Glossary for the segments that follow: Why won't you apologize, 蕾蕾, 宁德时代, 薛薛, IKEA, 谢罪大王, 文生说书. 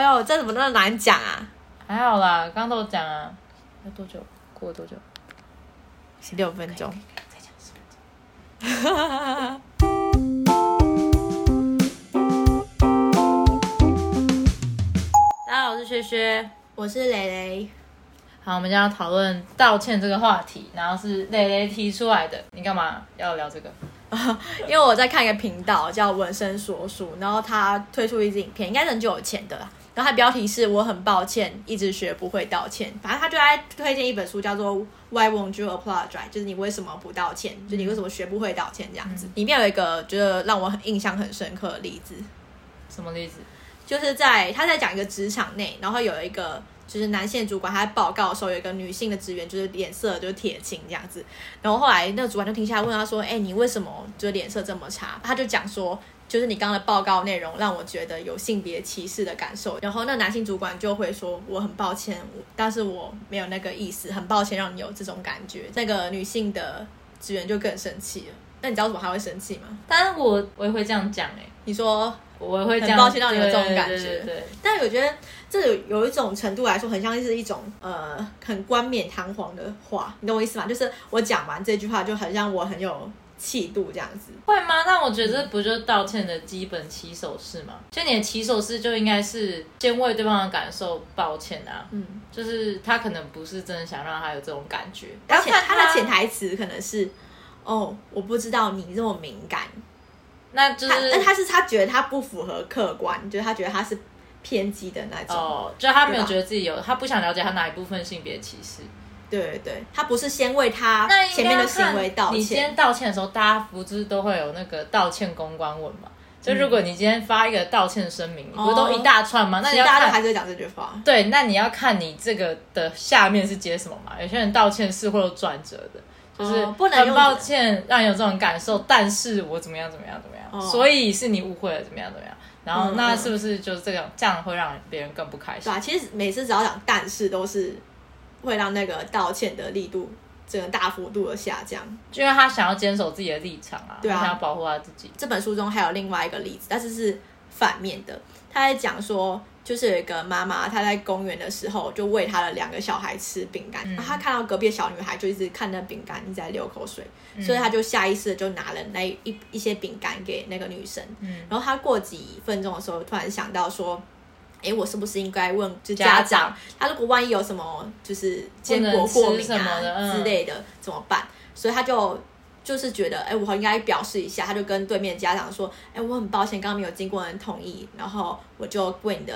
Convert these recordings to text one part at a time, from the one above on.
哎呦，这怎么那么难讲啊？还好啦，刚刚都有讲啊。要多久？过了多久？16分钟。再讲10分钟。哈哈哈哈。大家好，我是薛薛，我是蕾蕾。好，我们今天要讨论道歉这个话题，然后是蕾蕾提出来的。你干嘛要聊这个？因为我在看一个频道叫文生说书，然后他推出一支影片，应该是很久以前的啦，然后他标题是我很抱歉一直学不会道歉，反正他就在推荐一本书叫做 Why won't you apologize， 就是你为什么不道歉，就是你为什么学不会道歉这样子。里面有一个觉得让我印象很深刻的例子。什么例子？就是他在讲一个职场内，然后有一个就是男性主管，他在报告的时候有一个女性的职员，就是脸色就是铁青这样子。然后后来那个主管就停下来问他说：“你为什么就脸色这么差？”他就讲说：“就是你刚刚的报告内容让我觉得有性别歧视的感受。”然后那男性主管就会说：“我很抱歉，但是我没有那个意思，很抱歉让你有这种感觉。”那个女性的职员就更生气了。那你知道为什么他会生气吗？当然我也会这样讲你说。我会这样，很抱歉让你有这种感觉。对，但我觉得这有一种程度来说，很像是一种很冠冕堂皇的话，你懂我意思吗？就是我讲完这句话，就很像我很有气度这样子。会吗？但我觉得这不就是道歉的基本起手式吗？就你的起手式就应该是先为对方的感受抱歉啊。嗯，就是他可能不是真的想让他有这种感觉，而且他的潜台词可能是哦，我不知道你这么敏感。那就是他觉得他不符合客观，就是他觉得他是偏激的那种，就他没有觉得自己有，他不想了解他哪一部分性别歧视。对对，他不是先为他前面的行为道歉。你今天道歉的时候，大家不是都会有那个道歉公关文嘛？就如果你今天发一个道歉声明，不都一大串吗？那你要看大家都还是会讲这句话。对，那你要看你这个的下面是接什么嘛？有些人道歉是会有转折的。就是很抱歉让你有这种感受，但是我怎么样怎么样怎么样，所以是你误会了怎么样怎么样，然后那是不是就这样会让别人更不开心？对啊，其实每次只要讲但是都是会让那个道歉的力度整个大幅度的下降，就因为他想要坚守自己的立场啊，对啊，想要保护他自己。这本书中还有另外一个例子，但是是反面的，他在讲说就是有一个妈妈，她在公园的时候就喂她的2个小孩吃饼干，她看到隔壁的小女孩就一直看那饼干，一直在流口水，所以她就下意识的就拿了那一些饼干给那个女生。然后她过几分钟的时候，突然想到说，我是不是应该问就家长，她如果万一有什么就是坚果过敏啊之类的怎么办？所以她就是觉得，我应该表示一下，他就跟对面的家长说，我很抱歉，刚刚没有经过人同意，然后我就喂你的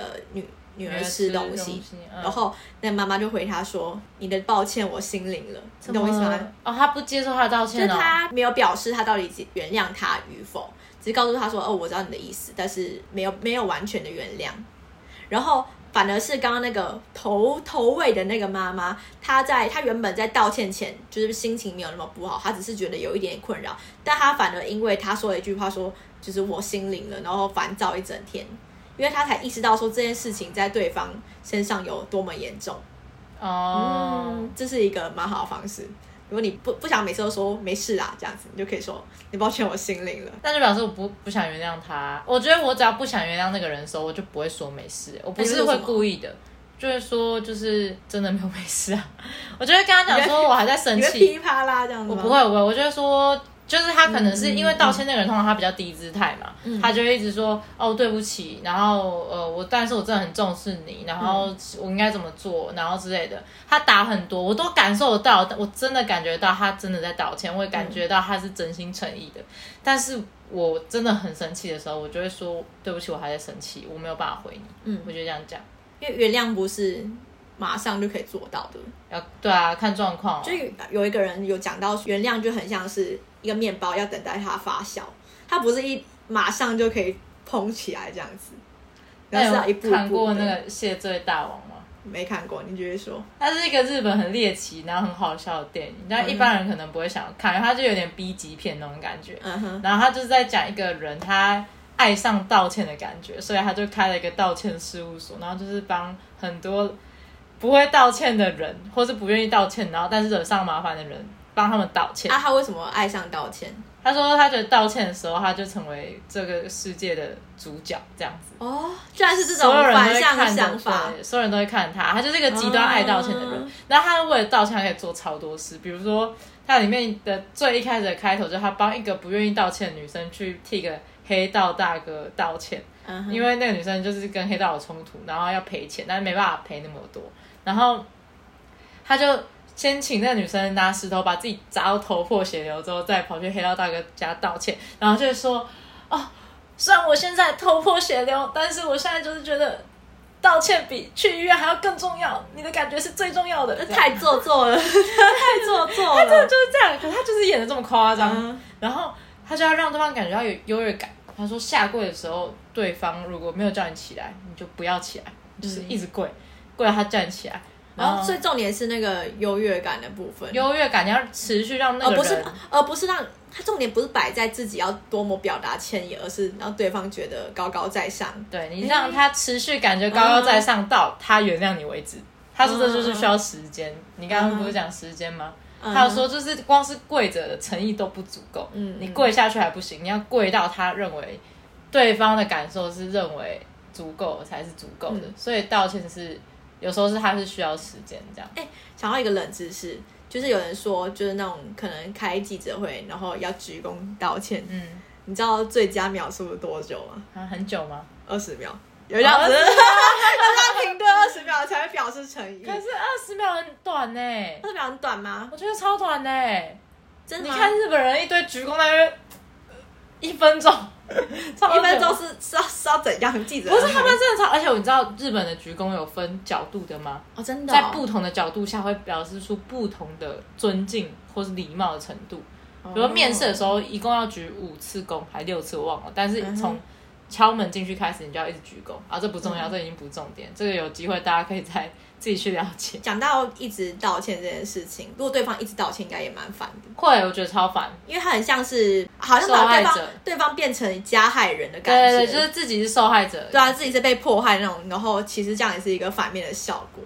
女儿吃东西，然后那妈妈就回他说，你的抱歉我心领了，你懂我意思吗？他不接受他的道歉，就是他没有表示他到底原谅他与否，只是告诉他说，我知道你的意思，但是没有完全的原谅。然后反而是刚刚那个头尾的那个妈妈，她原本在道歉前就是心情没有那么不好，她只是觉得有一点困扰，但她反而因为她说了一句话说就是我心领了，然后烦躁一整天，因为她才意识到说这件事情在对方身上有多么严重。这是一个蛮好的方式。如果你不想每次都说没事啦这样子，你就可以说你抱歉我心领了，但就表示我不想原谅他。我觉得我只要不想原谅那个人的时候，我就不会说没事，我不是会故意的，就会说就是真的没有没事啊，我就会跟他讲说我还在生气，你会噼啪啦这样子吗？我不会，我就会说就是他可能是因为道歉那个人通常他比较低姿态嘛，他就会一直说对不起，然后但是我真的很重视你，然后我应该怎么做，然后之类的，他打很多我都感受得到，我真的感觉到他真的在道歉，我也感觉到他是真心诚意的，但是我真的很生气的时候，我就会说对不起我还在生气，我没有办法回你。我就这样讲，因为原谅不是马上就可以做到的，对啊，看状况。就有一个人有讲到原谅就很像是一个面包要等待它发酵，它不是马上就可以蓬起来这样子。那你有看过那个谢罪大王吗？没看过，你继续说。它是一个日本很猎奇然后很好笑的电影，但一般人可能不会想看，它就有点 B 级片那种感觉。然后它就是在讲一个人他爱上道歉的感觉，所以他就开了一个道歉事务所，然后就是帮很多不会道歉的人或是不愿意道歉然后但是惹上麻烦的人帮他们道歉。他为什么爱上道歉？他说他觉得道歉的时候他就成为这个世界的主角这样子。哦，居然是这种反向的想法。所有人都会看他，他就是一个极端爱道歉的人。那他为了道歉他可以做超多事，比如说他里面的最一开始的开头就是他帮一个不愿意道歉的女生去替个黑道大哥道歉，因为那个女生就是跟黑道有冲突，然后要赔钱，但是没办法赔那么多，然后他就先请那个女生拿石头把自己砸到头破血流之后，再跑去黑道大哥家道歉，然后就说哦，虽然我现在头破血流，但是我现在就是觉得道歉比去医院还要更重要，你的感觉是最重要的。太做作了，太做作了。他真的就是这样，可他就是演得这么夸张，然后他就要让对方感觉到有优越感。他说下跪的时候，对方如果没有叫你起来，你就不要起来，就是一直跪，跪到他叫你起来。然后所以重点是那个优越感的部分，优越感你要持续让那个人，不是让他，重点不是摆在自己要多么表达歉意，而是让对方觉得高高在上。对，你让他持续感觉高高在上到他原谅你为止。他说这就是需要时间，你刚刚不是讲时间吗？他有说就是光是跪着的诚意都不足够，你跪下去还不行，你要跪到他认为对方的感受是认为足够才是足够的，所以道歉是。有时候是它是需要时间这样。想到一个冷知识，就是有人说，就是那种可能开记者会，然后要鞠躬道歉。你知道最佳秒数多久吗？很久吗？20秒。有这样子，让他停顿20秒才会表示诚意。可是20秒很短欸。20秒很短吗？我觉得超短欸。真的吗？你看日本人一堆鞠躬大约1分钟。1分钟是要怎样？记者不是他们正常，而且你知道日本的鞠躬有分角度的吗？哦，真的、哦，在不同的角度下会表示出不同的尊敬或是礼貌的程度。比如面试的时候，一共要鞠5次躬，还6次我忘了。但是从敲门进去开始，你就要一直鞠躬啊！这不重要，这已经不重点。这个有机会大家可以再自己去了解。讲到一直道歉这件事情，如果对方一直道歉，应该也蛮烦的。会，我觉得超烦，因为他很像是好像把对方变成加害人的感觉。对，就是自己是受害者。对啊，自己是被迫害那种，然后其实这样也是一个反面的效果。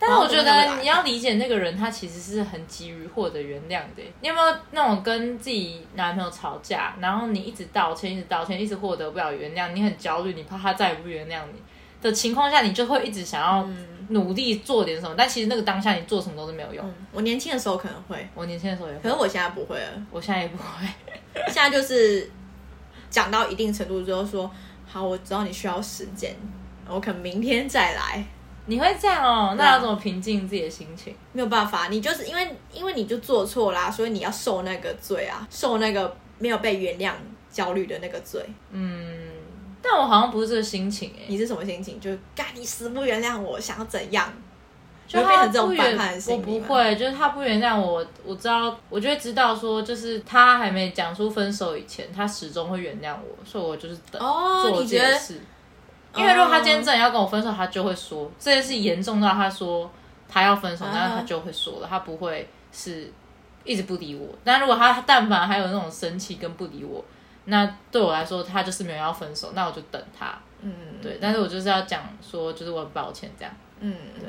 但是我觉得你要理解那个人，他其实是很急于获得原谅的。你有没有那种跟自己男朋友吵架，然后你一直道歉，一直道歉，一直获得不了原谅，你很焦虑，你怕他再也不原谅你的情况下，你就会一直想要努力做点什么，但其实那个当下你做什么都是没有用。我年轻的时候可能会，我年轻的时候也会，可是我现在不会了，我现在也不会。现在就是讲到一定程度之后说，好，我知道你需要时间，我可能明天再来。你会这样哦？那要怎么平静自己的心情？没有办法，你就是因为你就做错啦，所以你要受那个罪啊，受那个没有被原谅焦虑的那个罪。但我好像不是这个心情欸。你是什么心情？就是干你死不原谅我，想要怎样？就变成这种反叛的心理。我不会，就是他不原谅我，我知道，我就会知道说，就是他还没讲出分手以前，他始终会原谅我，所以我就是等做我自己的事。因为如果他今天真的要跟我分手，他就会说这件事严重到他说他要分手，那他就会说了，他不会是一直不理我。但如果他但凡还有那种生气跟不理我，那对我来说他就是没有要分手，那我就等他。对。但是我就是要讲说，就是我很抱歉这样。对。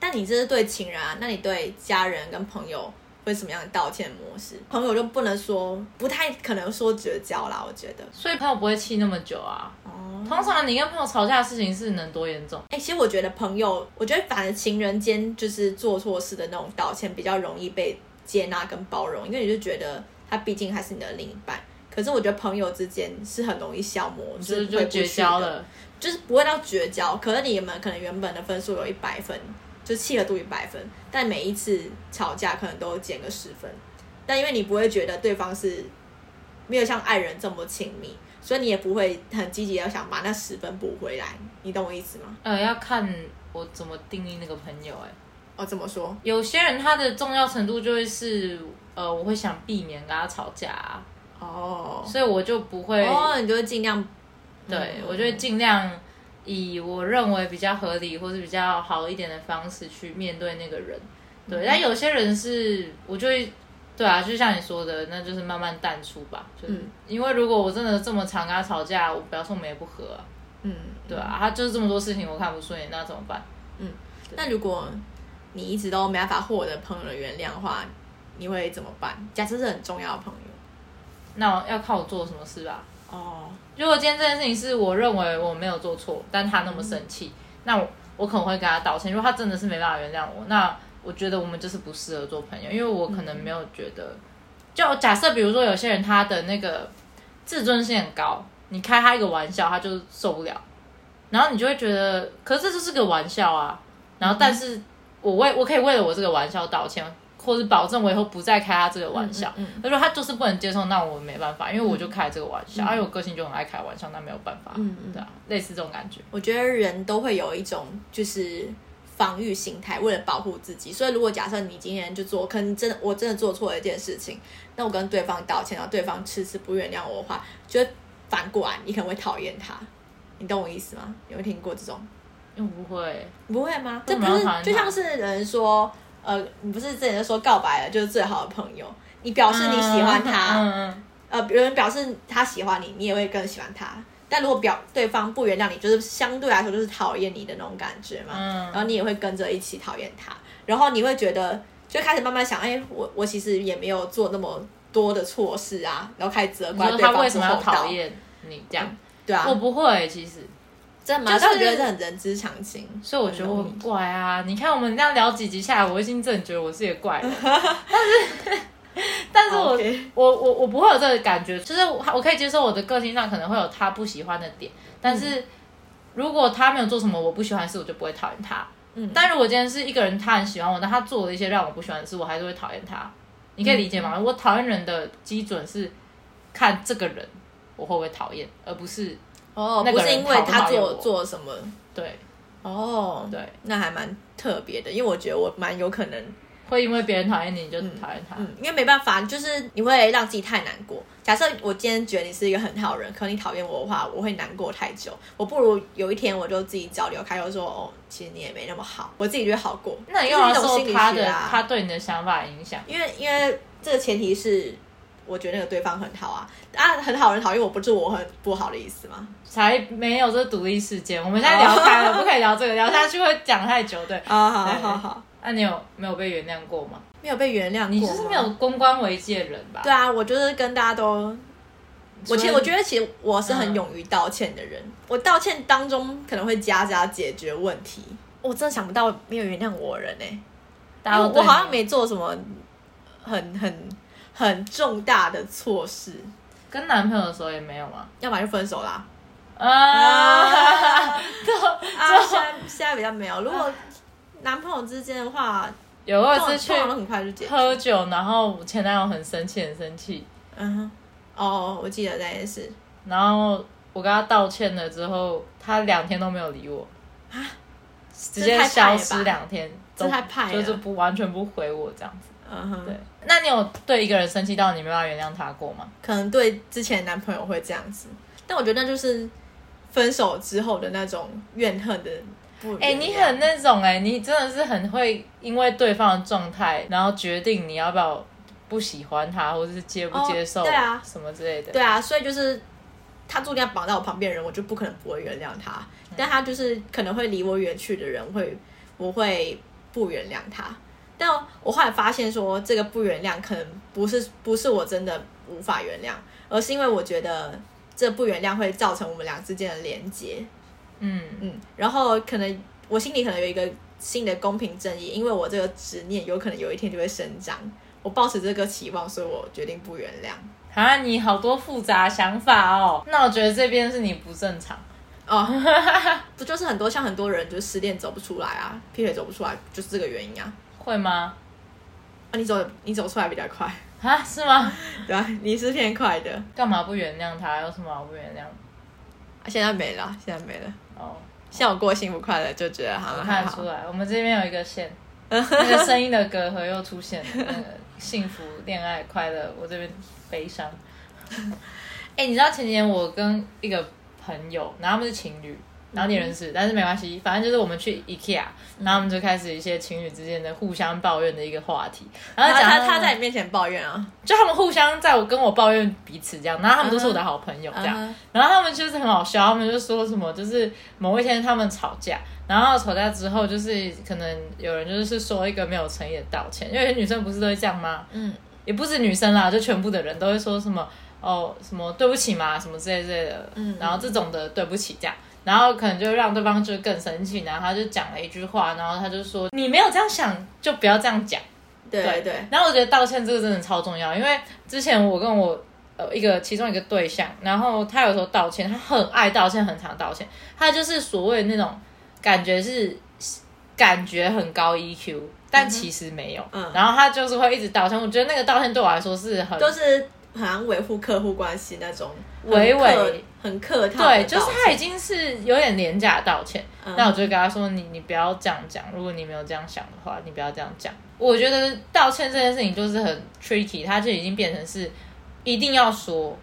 但你这是对情人啊，那你对家人跟朋友会什么样的道歉模式？朋友就不能说，不太可能说绝交啦，我觉得。所以朋友不会气那么久啊。通常你跟朋友吵架的事情是能多严重？其实我觉得朋友，我觉得反而情人间就是做错事的那种道歉比较容易被接纳跟包容，因为你就觉得他毕竟还是你的另一半。可是我觉得朋友之间是很容易消磨，就是就绝交了，就是不会到绝交。可是你们可能原本的分数有100分，就契合度100分，但每一次吵架可能都减个10分，但因为你不会觉得对方是没有像爱人这么亲密。所以你也不会很积极要想把那10分补回来，你懂我意思吗？要看我怎么定义那个朋友怎么说？有些人他的重要程度就会是我会想避免跟他吵架所以我就不会你就会尽量对、我就会尽量以我认为比较合理或是比较好一点的方式去面对那个人，对。但有些人是我就会。对啊，就像你说的，那就是慢慢淡出吧。就是因为如果我真的这么常跟他吵架，我表示我们也不合啊。对啊，他就是这么多事情我看不顺眼，那怎么办？那如果你一直都没办法获得朋友的原谅的话，你会怎么办？假设是很重要的朋友，那我要看我做了什么事吧。哦，如果今天这件事情是我认为我没有做错，但他那么生气，那我可能会跟他道歉。如果他真的是没办法原谅我，那我觉得我们就是不适合做朋友，因为我可能没有觉得。就假设比如说有些人他的那个自尊心很高，你开他一个玩笑他就受不了，然后你就会觉得，可是这就是个玩笑啊。然后但是我可以为了我这个玩笑道歉，或是保证我以后不再开他这个玩笑。他说他就是不能接受，那我没办法，因为我就开这个玩笑，因为我个性就很爱开玩笑，那没有办法。对啊，类似这种感觉。我觉得人都会有一种就是防御心态，为了保护自己。所以如果假设你今天就可能我真的做错了一件事情，那我跟对方道歉，然后对方迟迟不原谅我的话，就反过来你可能会讨厌他。你懂我意思吗？有听过这种？不会。不会吗？这不是就像是人说你不是之前就说告白了就是最好的朋友，你表示你喜欢他，有人表示他喜欢你，你也会更喜欢他。但如果对方不原谅你，就是相对来说就是讨厌你的那种感觉嘛。然后你也会跟着一起讨厌他，然后你会觉得就开始慢慢想，哎，我其实也没有做那么多的错事啊，然后开始责怪对方不厚道。他为什么要讨厌你这样？对啊，我不会，其实。真的吗？但我觉得是很人之常情，所以我觉得我很怪啊。你看我们这样聊几集下来，我已经真的觉得我是一个怪人。但是我、okay. 我不会有这个感觉，就是我可以接受我的个性上可能会有他不喜欢的点，但是如果他没有做什么我不喜欢的事，我就不会讨厌他。但如果今天是一个人他很喜欢我，但他做了一些让我不喜欢的事，我还是会讨厌他。你可以理解吗？我讨厌人的基准是看这个人我会不会讨厌，而不是那个人讨不讨厌我。不是因为他做什么。对。对，那还蛮特别的，因为我觉得我蛮有可能会因为别人讨厌你，你就讨厌他。因为没办法，就是你会让自己太难过。假设我今天觉得你是一个很好人，可你讨厌我的话，我会难过太久。我不如有一天我就自己找刘开，就说其实你也没那么好，我自己就会好过。那你又要受他对你的想法影响，因为这个前提是我觉得那个对方很好啊，很好人讨厌我，不是我很不好的意思吗？才没有，这独立事件，我们现在聊开了，不可以聊这个，聊下去会讲太久。对啊，好。那你有没有被原谅过吗？没有被原谅过，你就是没有公关危机的人吧？对啊，我就是跟大家都，我觉得其实我是很勇于道歉的人。我道歉当中可能会加解决问题。我真的想不到没有原谅我的人因为我好像没做什么很重大的错事。跟男朋友的时候也没有吗？要不然就分手啦。现在比较没有。如果男朋友之间的话，有一次去很快就喝酒，然后前男友很生气。我记得那件事。然后我跟他道歉了之后，他2天都没有理我啊，直接消失2天，这太派了，就是完全不回我这样子。对。那你有对一个人生气到你没办法原谅他过吗？可能对之前男朋友会这样子，但我觉得那就是分手之后的那种怨恨的。你很那种你真的是很会因为对方的状态，然后决定你要不要不喜欢他，或者是接不接受，什么之类的。对啊，所以就是他注定要绑在我旁边的人，我就不可能不会原谅他。但他就是可能会离我远去的人，我会不原谅他。但我后来发现说，这个不原谅可能不是我真的无法原谅，而是因为我觉得这不原谅会造成我们俩之间的连结。然后可能我心里可能有一个新的公平正义，因为我这个执念有可能有一天就会生长，我抱持这个期望，所以我决定不原谅。你好多复杂想法那我觉得这边是你不正常不就是很多人就是失恋走不出来啊，劈腿走不出来，就是这个原因啊。会吗？你走出来比较快啊？是吗？对啊，你是偏快的。干嘛不原谅他？有什么好不原谅？现在没了。像我过幸福快乐就觉得好像还好。看得出来，我们这边有一个线，那个声音的隔阂又出现了。那个幸福、恋爱、快乐，我这边悲伤。你知道前几年我跟一个朋友，然后他们是情侣，然后你认识，但是没关系，反正就是我们去 IKEA， 然后我们就开始一些情侣之间的互相抱怨的一个话题。然后讲他在你面前抱怨就他们互相在我跟我抱怨彼此这样，然后他们都是我的好朋友这样。然后他们就是很好笑，他们就说什么就是某一天他们吵架，然后吵架之后就是可能有人就是说一个没有诚意的道歉，因为女生不是都会这样吗？也不止女生啦，就全部的人都会说什么哦什么对不起嘛什么之类的，然后这种的对不起这样，然后可能就让对方就更生气，然后他就讲了一句话，然后他就说你没有这样想就不要这样讲，对。然后我觉得道歉这个真的超重要，因为之前我跟我其中一个对象，然后他有时候道歉，他很爱道歉，很常道歉，他就是所谓那种感觉很高 EQ， 但其实没有，然后他就是会一直道歉。我觉得那个道歉对我来说是很就是好像维护客户关系那种很客套的道歉，对，就是他已经是有点廉价道歉。那我就跟他说你不要这样讲，如果你没有这样想的话，你不要这样讲。我觉得道歉这件事情就是很 tricky， 它就已经变成是一定要说，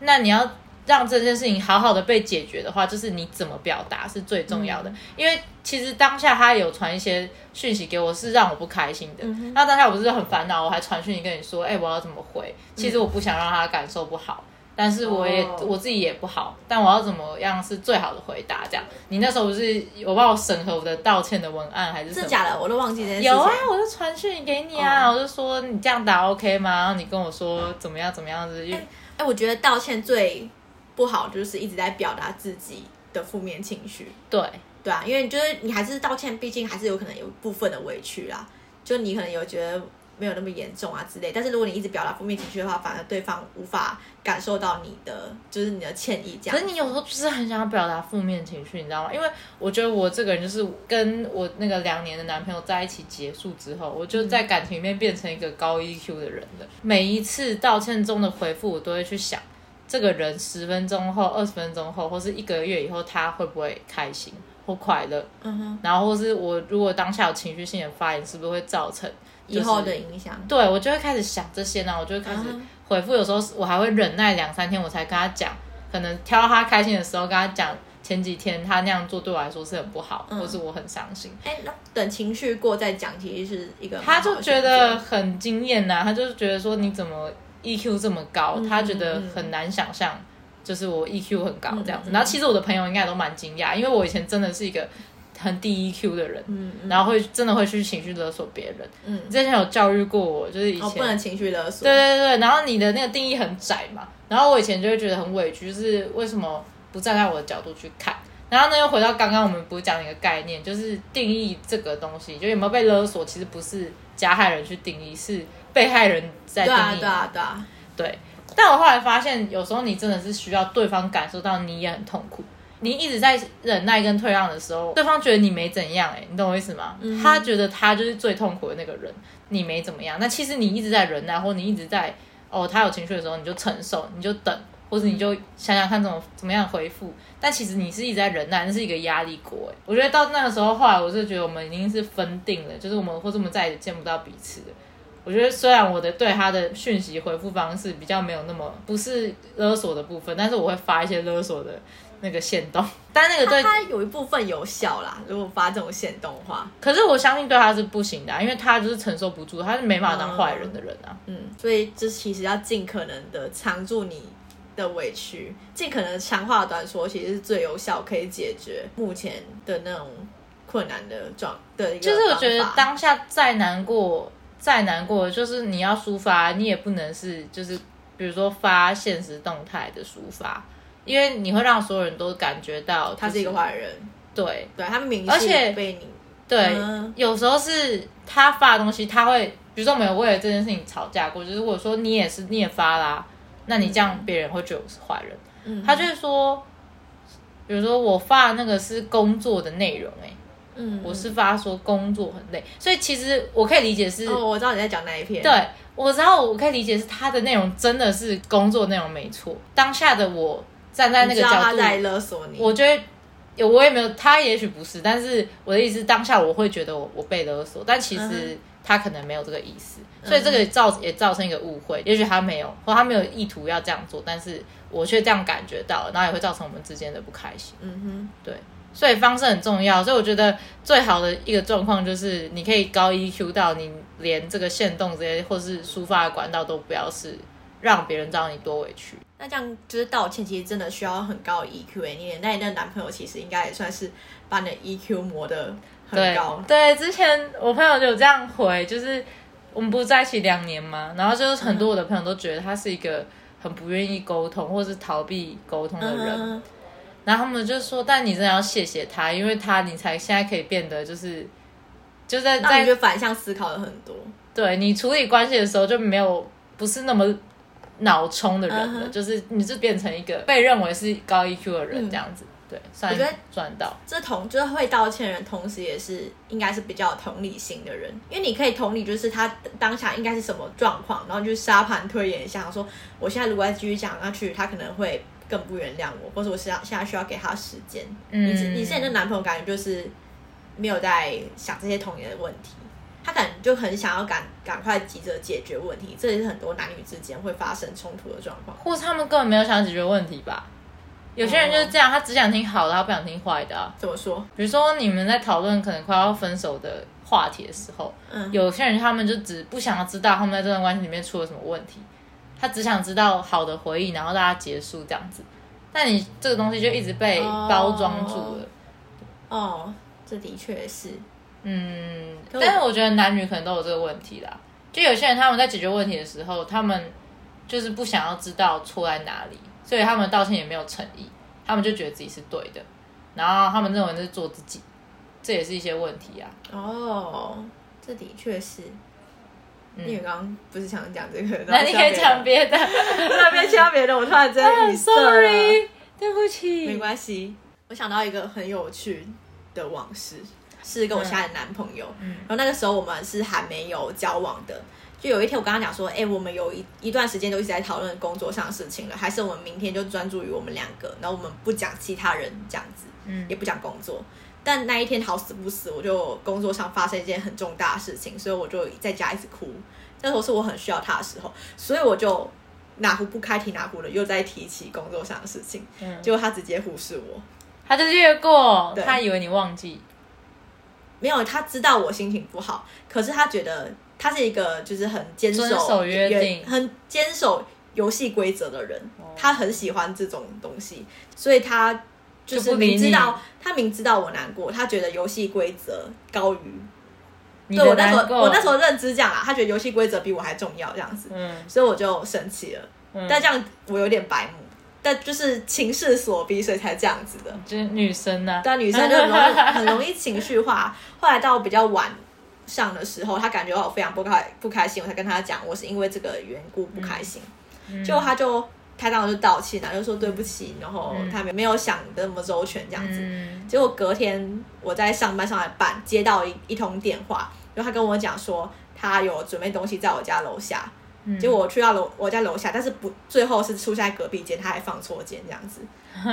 那你要让这件事情好好的被解决的话，就是你怎么表达是最重要的。因为其实当下他有传一些讯息给我，是让我不开心的。那当下我不是很烦恼，我还传讯息跟你说，我要怎么回？其实我不想让他感受不好，但是我自己也不好，但我要怎么样是最好的回答？这样，你那时候不是有帮我审核我的道歉的文案还是什么？是假的，我都忘记这件事情。有啊，我就传讯给你啊，我就说你这样打 OK 吗？然后你跟我说怎么样怎么样子。我觉得道歉最不好就是一直在表达自己的负面情绪。对啊，因为就是你还是道歉，毕竟还是有可能有部分的委屈啦，就你可能有觉得没有那么严重啊之类，但是如果你一直表达负面情绪的话，反而对方无法感受到你的就是你的歉意这样。可是你有时候就是很想要表达负面情绪，你知道吗？因为我觉得我这个人就是跟我那个2年的男朋友在一起结束之后，我就在感情里面变成一个高 EQ 的人了。每一次道歉中的回复，我都会去想这个人10分钟后、20分钟后，或是1个月以后，他会不会开心或快乐？然后或是我如果当下有情绪性的发言，是不是会造成以后的影响？对，我就会开始想这些呢，我就会开始回复。有时候我还会忍耐2-3天，我才跟他讲，可能挑到他开心的时候跟他讲。前几天他那样做对我来说是很不好，或是我很伤心。那等情绪过再讲，其实是一个他就觉得很惊艳啊，他就觉得说你怎么EQ 这么高，他觉得很难想象，就是我 EQ 很高这样子。然后其实我的朋友应该都蛮惊讶，因为我以前真的是一个很低 EQ 的人，然后真的会去情绪勒索别人。之前有教育过我，就是以前不能情绪勒索。对，然后你的那个定义很窄嘛，然后我以前就会觉得很委屈，就是为什么不站在我的角度去看？然后呢，又回到刚刚我们不是讲一个概念，就是定义这个东西，就有没有被勒索，其实不是加害人去定义，是被害人在定义。对。但我后来发现，有时候你真的是需要对方感受到你也很痛苦。你一直在忍耐跟退让的时候，对方觉得你没怎样，你懂我意思吗？他觉得他就是最痛苦的那个人，你没怎么样。那其实你一直在忍耐，或你一直在他有情绪的时候你就承受，你就等，或者你就想想看怎么样回复。但其实你是一直在忍耐，那是一个压力锅。我觉得到那个时候，后来我就觉得我们已经是分定了，就是我们再也见不到彼此了。我觉得虽然我的对他的讯息回复方式比较没有那么不是勒索的部分，但是我会发一些勒索的那个限动，但那个对他有一部分有效啦。如果发这种限动的话，可是我相信对他是不行的因为他就是承受不住，他是没办法当坏人的人啊。所以这其实要尽可能的藏住你的委屈，尽可能长话短说，其实是最有效可以解决目前的那种困难的一个方法。就是我觉得当下再难过就是你要抒发，你也不能是就是比如说发现实动态的抒发，因为你会让所有人都感觉到、就是、他是一个坏人。对，他明显被你对、有时候是他发的东西，他会比如说我们有为了这件事情吵架过，就是我说你也发啦，那你这样别人会觉得我是坏人。他就会说比如说我发的那个是工作的内容我是发说工作很累，所以其实我可以理解是我知道你在讲哪一篇。对，我知道，我可以理解是他的内容真的是工作内容没错。当下的我站在那个角度，你知道他在勒索你，我觉得我也没有，他也许不是，但是我的意思当下我会觉得我被勒索，但其实他可能没有这个意思，所以这个也造成一个误会。也许他没有，或他没有意图要这样做，但是我却这样感觉到了，然后也会造成我们之间的不开心。对。所以方式很重要，所以我觉得最好的一个状况就是你可以高 EQ 到你连这个限动这些或是抒发的管道都不要是让别人知道你多委屈。那这样就是道歉其实真的需要很高的 EQ。 你连带你的男朋友其实应该也算是把你的 EQ 磨得很高。 对，之前我朋友就有这样回，就是我们不是在一起2年吗，然后就是很多我的朋友都觉得他是一个很不愿意沟通或是逃避沟通的人、嗯、然后他们就说但你真的要谢谢他，因为他你才现在可以变得就在你就反向思考了很多，对，你处理关系的时候就没有不是那么脑冲的人了、嗯、就是你就变成一个被认为是高 EQ 的人这样子、嗯、对，算赚到。这就是会道歉的人同时也是应该是比较有同理心的人，因为你可以同理就是他当下应该是什么状况，然后就沙盘推演一下，说我现在如果再继续讲下去他可能会更不原谅我，或者我现在需要给他时间、嗯、你现在的男朋友感觉就是没有在想这些童年的问题，他可能就很想要赶快急着解决问题，这也是很多男女之间会发生冲突的状况，或是他们根本没有想解决问题吧。有些人就是这样，他只想听好的，他不想听坏的、啊、怎么说？比如说你们在讨论可能快要分手的话题的时候、嗯、有些人他们就只不想要知道他们在这段关系里面出了什么问题，他只想知道好的回忆，然后大家结束这样子，但你这个东西就一直被包装住了。哦，这的确是，嗯，但是我觉得男女可能都有这个问题啦。就有些人他们在解决问题的时候，他们就是不想要知道错在哪里，所以他们道歉也没有诚意，他们就觉得自己是对的，然后他们认为那是做自己，这也是一些问题啊。哦，这的确是。因为刚刚不是想讲这个，那你可以讲别的。那边讲别的，我突然真的语塞了。Sorry， 对不起。没关系，我想到一个很有趣的往事，是跟我现在的男朋友、嗯、然后那个时候我们是还没有交往的，就有一天我跟他讲说我们有一段时间都一直在讨论工作上的事情了，还是我们明天就专注于我们两个，然后我们不讲其他人这样子、嗯、也不讲工作。但那一天好死不死我就工作上发生一件很重大的事情，所以我就在家一直哭，那时候是我很需要他的时候，所以我就哪壶不开提哪壶的又在提起工作上的事情、嗯、结果他直接忽视我，他就略过，他以为你忘记。没有，他知道我心情不好，可是他觉得他是一个就是很遵守约定、很坚守游戏规则的人、哦、他很喜欢这种东西，所以他就是明知道我难过，他觉得游戏规则高于你的难过。对，我那时候认知这样啦，他觉得游戏规则比我还重要这样子、嗯、所以我就生气了、嗯、但这样我有点白目，但就是情势所逼，所以才这样子的。就是女生啊，对，女生就很容易情绪化。后来到比较晚上的时候，她感觉到我非常不开心，我才跟她讲我是因为这个缘故不开心。结果、嗯、她当时就道歉，然后就说对不起，然后她没有想那么周全这样子。结果隔天我在上班上来办，接到一通电话，然后她跟我讲说她有准备东西在我家楼下。结果我去到我家楼下，但是最后是出现在隔壁间，他还放错间这样子，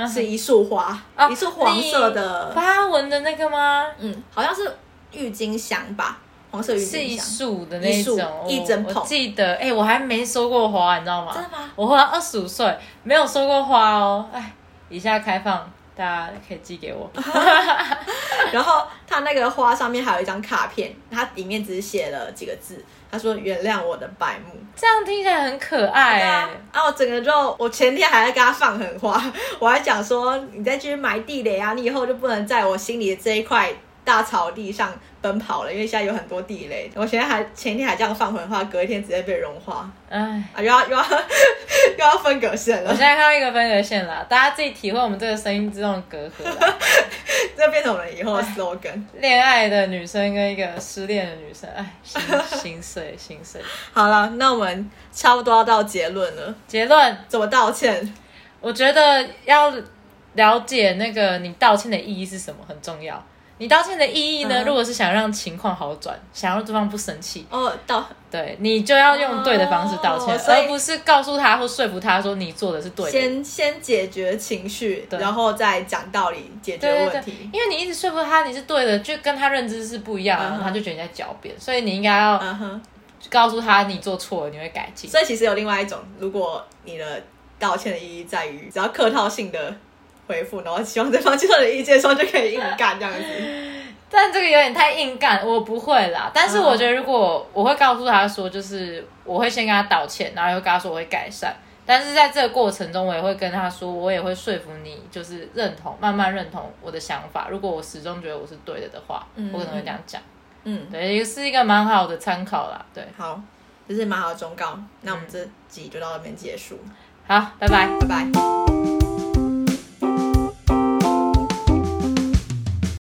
是一束花，啊、一束黄色的花纹的那个吗？嗯，好像是郁金香吧，黄色郁金香，是一束的那种，一整捧。我记得，我还没收过花，你知道吗？真的吗？我活到25岁没有收过花哦。以下开放，大家可以寄给我。然后他那个花上面还有一张卡片，它里面只写了几个字。他说原谅我的白目，这样听起来很可爱、欸、我整个就我前天还在跟他放狠话，我还讲说你再继续埋地雷啊，你以后就不能在我心里的这一块大草地上奔跑了，因为现在有很多地雷。我前天还这样放狠话，隔一天直接被融化。又要分隔线了，我现在看到一个分隔线了，大家自己体会我们这个声音之中的隔阂啦。这变成我们以后的 slogan， 恋爱的女生跟一个失恋的女生，心碎。好了，那我们差不多要到结论了。结论怎么道歉？我觉得要了解那个你道歉的意义是什么很重要。你道歉的意义呢、如果是想让情况好转，想让对方不生气，对，你就要用对的方式道歉，而不是告诉他或说服他说你做的是对的。先解决情绪，然后再讲道理解决问题。对，因为你一直说服他你是对的，就跟他认知是不一样的，然后他就觉得你在狡辩，所以你应该要告诉他你做错了，你会改进。所以其实有另外一种，如果你的道歉的意义在于只要客套性的回复，然后希望对方接受你的意见的时候就可以硬干这样子。但这个有点太硬干，我不会啦。但是我觉得如果我会告诉他说，就是我会先跟他道歉，然后也会跟他说我会改善，但是在这个过程中我也会跟他说，我也会说服你就是认同，慢慢认同我的想法。如果我始终觉得我是对的话，我可能会这样讲。对，是一个蛮好的参考啦。对，好，这是蛮好的忠告。那我们这集就到这边结束。好，拜拜，拜拜。